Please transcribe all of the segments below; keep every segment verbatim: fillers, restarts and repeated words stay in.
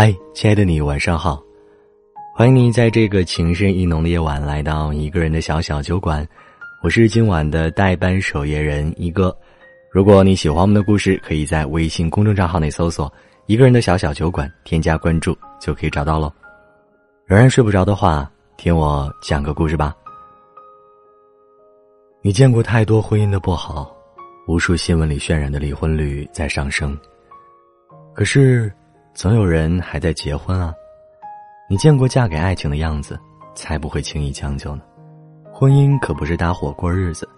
嗨，亲爱的你，晚上好，欢迎你在这个情深意浓的夜晚来到一个人的小小酒馆，我是今晚的代班守夜人一哥。如果你喜欢我们的故事，可以在微信公众账号内搜索一个人的小小酒馆，添加关注就可以找到咯。仍然睡不着的话，听我讲个故事吧。你见过太多婚姻的不好，无数新闻里渲染的离婚率在上升，可是总有人还在结婚啊。你见过嫁给爱情的样子，才不会轻易将就呢。婚姻可不是搭伙过日子，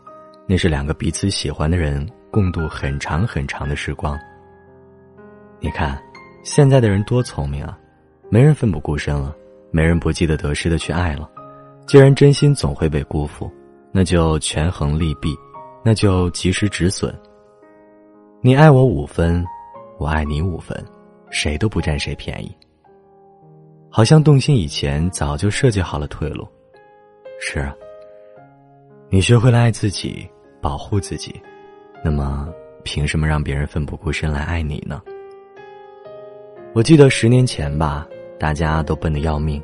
那是两个彼此喜欢的人共度很长很长的时光。你看现在的人多聪明啊，没人奋不顾身了，没人不计得得失的去爱了。既然真心总会被辜负，那就权衡利弊，那就及时止损。你爱我五分，我爱你五分，谁都不占谁便宜。好像动心以前早就设计好了退路。是啊，你学会了爱自己，保护自己，那么凭什么让别人奋不顾身来爱你呢？我记得十年前吧，大家都笨得要命，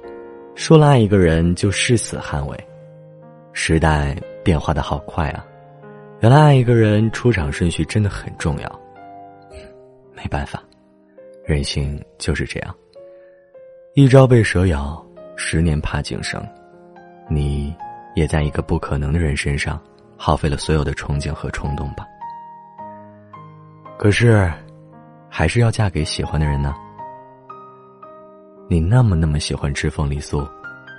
说了爱一个人就誓死捍卫。时代变化得好快啊，原来爱一个人出场顺序真的很重要。没办法，人性就是这样，一朝被蛇咬，十年怕井绳。你也在一个不可能的人身上耗费了所有的憧憬和冲动吧。可是还是要嫁给喜欢的人呢。你那么那么喜欢吃凤梨酥，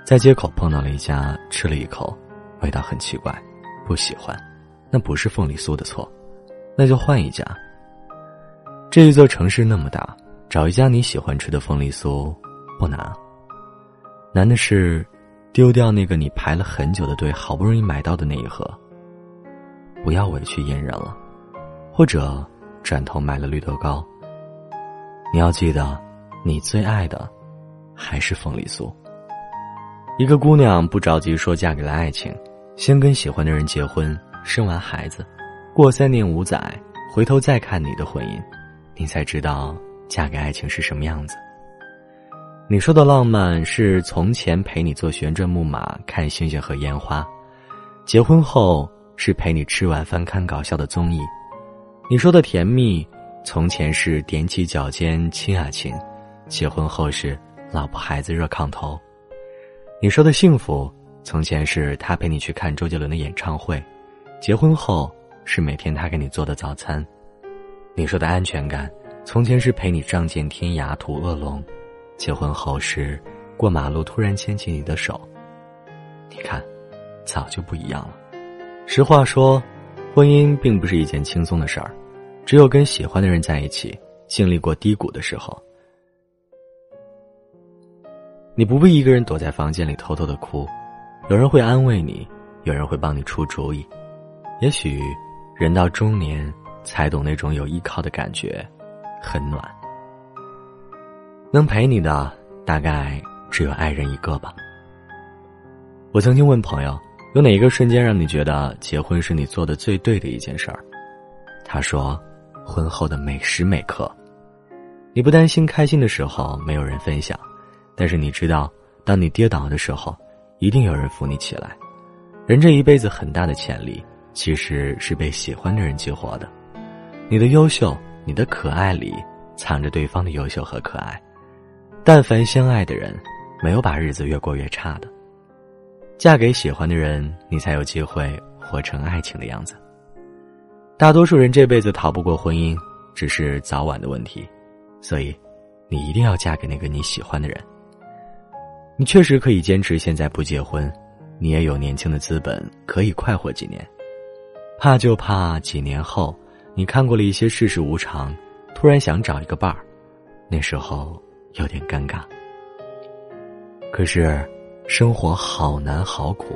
在街口碰到了一家，吃了一口，味道很奇怪，不喜欢，那不是凤梨酥的错，那就换一家。这一座城市那么大，找一家你喜欢吃的凤梨酥不难，难的是丢掉那个你排了很久的队，好不容易买到的那一盒。不要委屈隐忍了，或者转头买了绿豆糕。你要记得，你最爱的还是凤梨酥。一个姑娘不着急说嫁给了爱情，先跟喜欢的人结婚，生完孩子，过三年五载，回头再看你的婚姻，你才知道嫁给爱情是什么样子。你说的浪漫是从前陪你坐旋转木马看星星和烟花，结婚后是陪你吃晚饭看搞笑的综艺。你说的甜蜜从前是踮起脚尖亲啊亲，结婚后是老婆孩子热炕头。你说的幸福从前是他陪你去看周杰伦的演唱会，结婚后是每天他给你做的早餐。你说的安全感从前是陪你仗剑天涯屠恶龙，结婚后是过马路突然牵起你的手。你看早就不一样了。实话说，婚姻并不是一件轻松的事儿，只有跟喜欢的人在一起，经历过低谷的时候，你不必一个人躲在房间里偷偷的哭，有人会安慰你，有人会帮你出主意。也许人到中年才懂那种有依靠的感觉很暖。能陪你的大概只有爱人一个吧。我曾经问朋友，有哪一个瞬间让你觉得结婚是你做的最对的一件事儿？他说，婚后的每时每刻。你不担心开心的时候没有人分享，但是你知道当你跌倒的时候一定有人扶你起来。人这一辈子很大的潜力其实是被喜欢的人激活的。你的优秀，你的可爱里藏着对方的优秀和可爱。但凡相爱的人，没有把日子越过越差的。嫁给喜欢的人，你才有机会活成爱情的样子。大多数人这辈子逃不过婚姻，只是早晚的问题。所以你一定要嫁给那个你喜欢的人。你确实可以坚持现在不结婚，你也有年轻的资本，可以快活几年。怕就怕几年后你看过了一些世事无常，突然想找一个伴儿，那时候有点尴尬。可是生活好难好苦，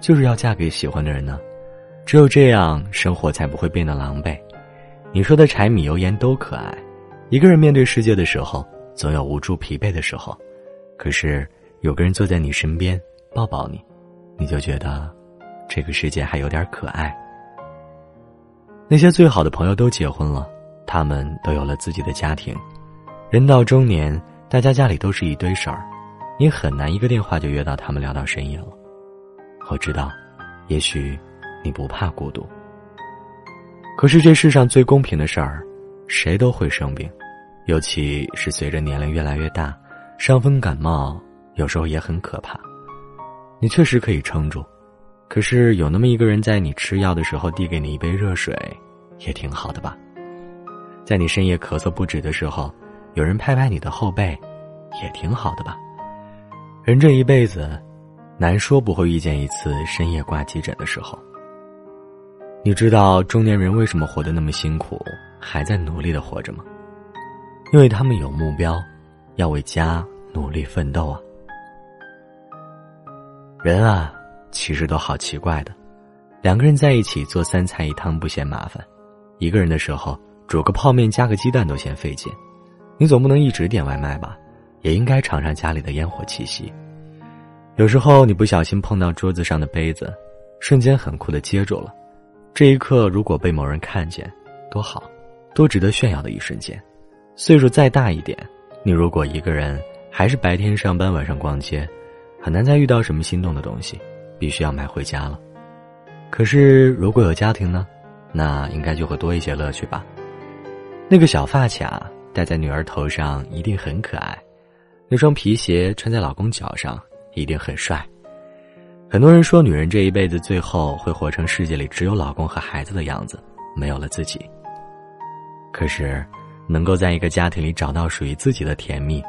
就是要嫁给喜欢的人呢。只有这样，生活才不会变得狼狈。你说的柴米油盐都可爱，一个人面对世界的时候总有无助疲惫的时候，可是有个人坐在你身边抱抱你，你就觉得这个世界还有点可爱。那些最好的朋友都结婚了，他们都有了自己的家庭。人到中年，大家家里都是一堆事儿，你很难一个电话就约到他们聊到深夜了。我知道，也许你不怕孤独，可是这世上最公平的事儿，谁都会生病，尤其是随着年龄越来越大，伤风感冒有时候也很可怕。你确实可以撑住，可是有那么一个人在你吃药的时候递给你一杯热水，也挺好的吧。在你深夜咳嗽不止的时候，有人拍拍你的后背，也挺好的吧。人这一辈子，难说不会遇见一次深夜挂急诊的时候。你知道中年人为什么活得那么辛苦，还在努力地活着吗？因为他们有目标，要为家努力奋斗啊。人啊，其实都好奇怪的，两个人在一起做三菜一汤不嫌麻烦，一个人的时候煮个泡面加个鸡蛋都嫌费劲。你总不能一直点外卖吧，也应该尝尝家里的烟火气息。有时候你不小心碰到桌子上的杯子，瞬间很酷地接住了，这一刻如果被某人看见，多好，多值得炫耀的一瞬间。岁数再大一点，你如果一个人还是白天上班晚上逛街，很难再遇到什么心动的东西，必须要买回家了。可是如果有家庭呢，那应该就会多一些乐趣吧。那个小发卡戴在女儿头上一定很可爱，那双皮鞋穿在老公脚上一定很帅。很多人说女人这一辈子最后会活成世界里只有老公和孩子的样子，没有了自己。可是能够在一个家庭里找到属于自己的甜蜜，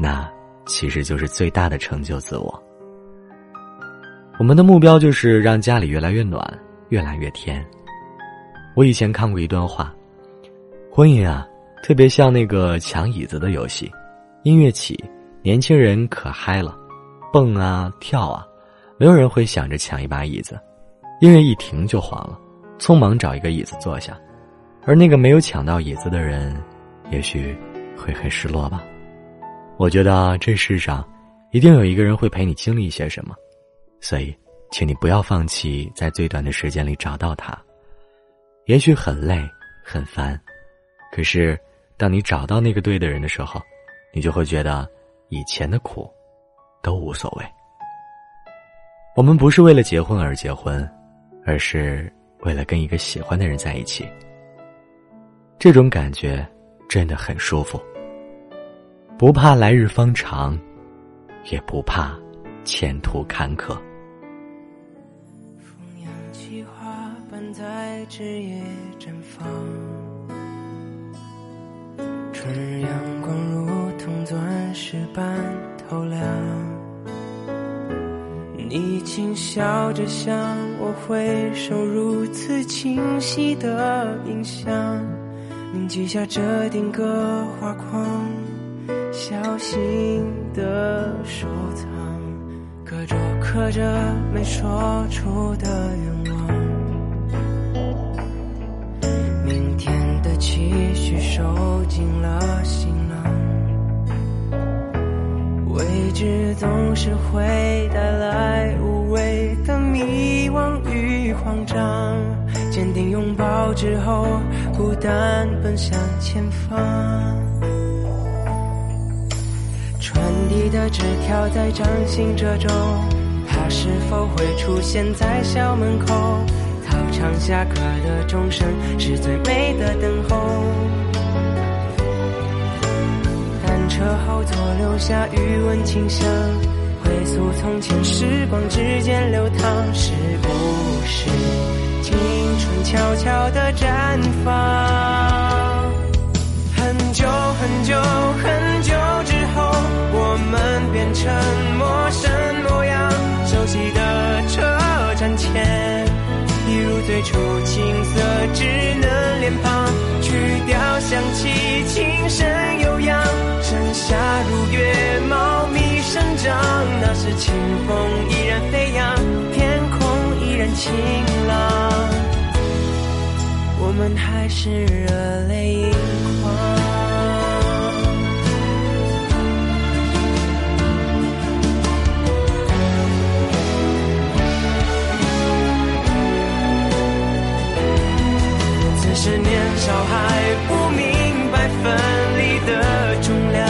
那其实就是最大的成就自我。我们的目标就是让家里越来越暖，越来越甜。我以前看过一段话，婚姻啊，特别像那个抢椅子的游戏，音乐起，年轻人可嗨了，蹦啊跳啊，没有人会想着抢一把椅子，因为一停就黄了，匆忙找一个椅子坐下。而那个没有抢到椅子的人，也许会很失落吧。我觉得这世上一定有一个人会陪你经历一些什么，所以请你不要放弃，在最短的时间里找到他。也许很累很烦，可是当你找到那个对的人的时候，你就会觉得以前的苦都无所谓。我们不是为了结婚而结婚，而是为了跟一个喜欢的人在一起。这种感觉真的很舒服，不怕来日方长，也不怕前途坎坷。风扬起花瓣在枝叶绽放，春日阳光如同钻石般透亮，你轻笑着向我挥手，如此清晰的印象，铭记下这定格画框，小心的收藏，刻着刻着没说出的愿望，明天的期许收紧了行囊，未知总是会带来无谓的迷惘与慌张，坚定拥抱之后，孤单奔向前方，传递的纸条在掌心褶皱，它是否会出现在校门口，操场下课的钟声是最美的等候，单车后座留下余温清香，回溯从前时光之间流淌，是不是青春悄悄的绽放，很久很久很久之后，我们变成陌生模样，熟悉的车站前一如最初青涩稚嫩脸庞，去掉香气琴声悠扬，盛夏如月茂密生长，那时清风依然飞扬，天空依然晴朗，我们还是热泪盈眶，是年少还不明白分离的重量。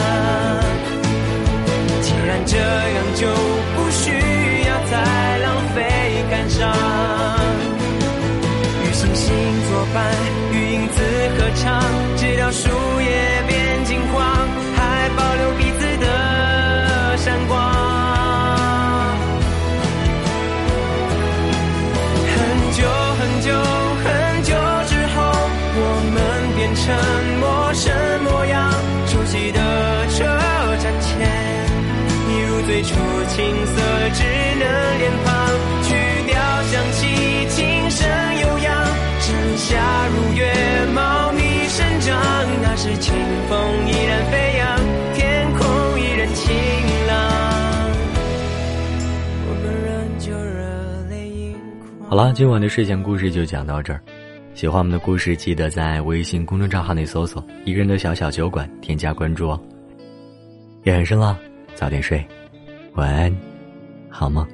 青涩稚嫩脸庞，曲调响起，琴声悠扬，盛夏如月，茂密生长。那时清风依然飞扬，天空依然晴朗，我们仍旧热泪盈眶。好了，今晚的睡前故事就讲到这儿。喜欢我们的故事，记得在微信公众账号内搜索“一个人的小小酒馆”，添加关注哦。夜很深了，早点睡，晚安，好梦。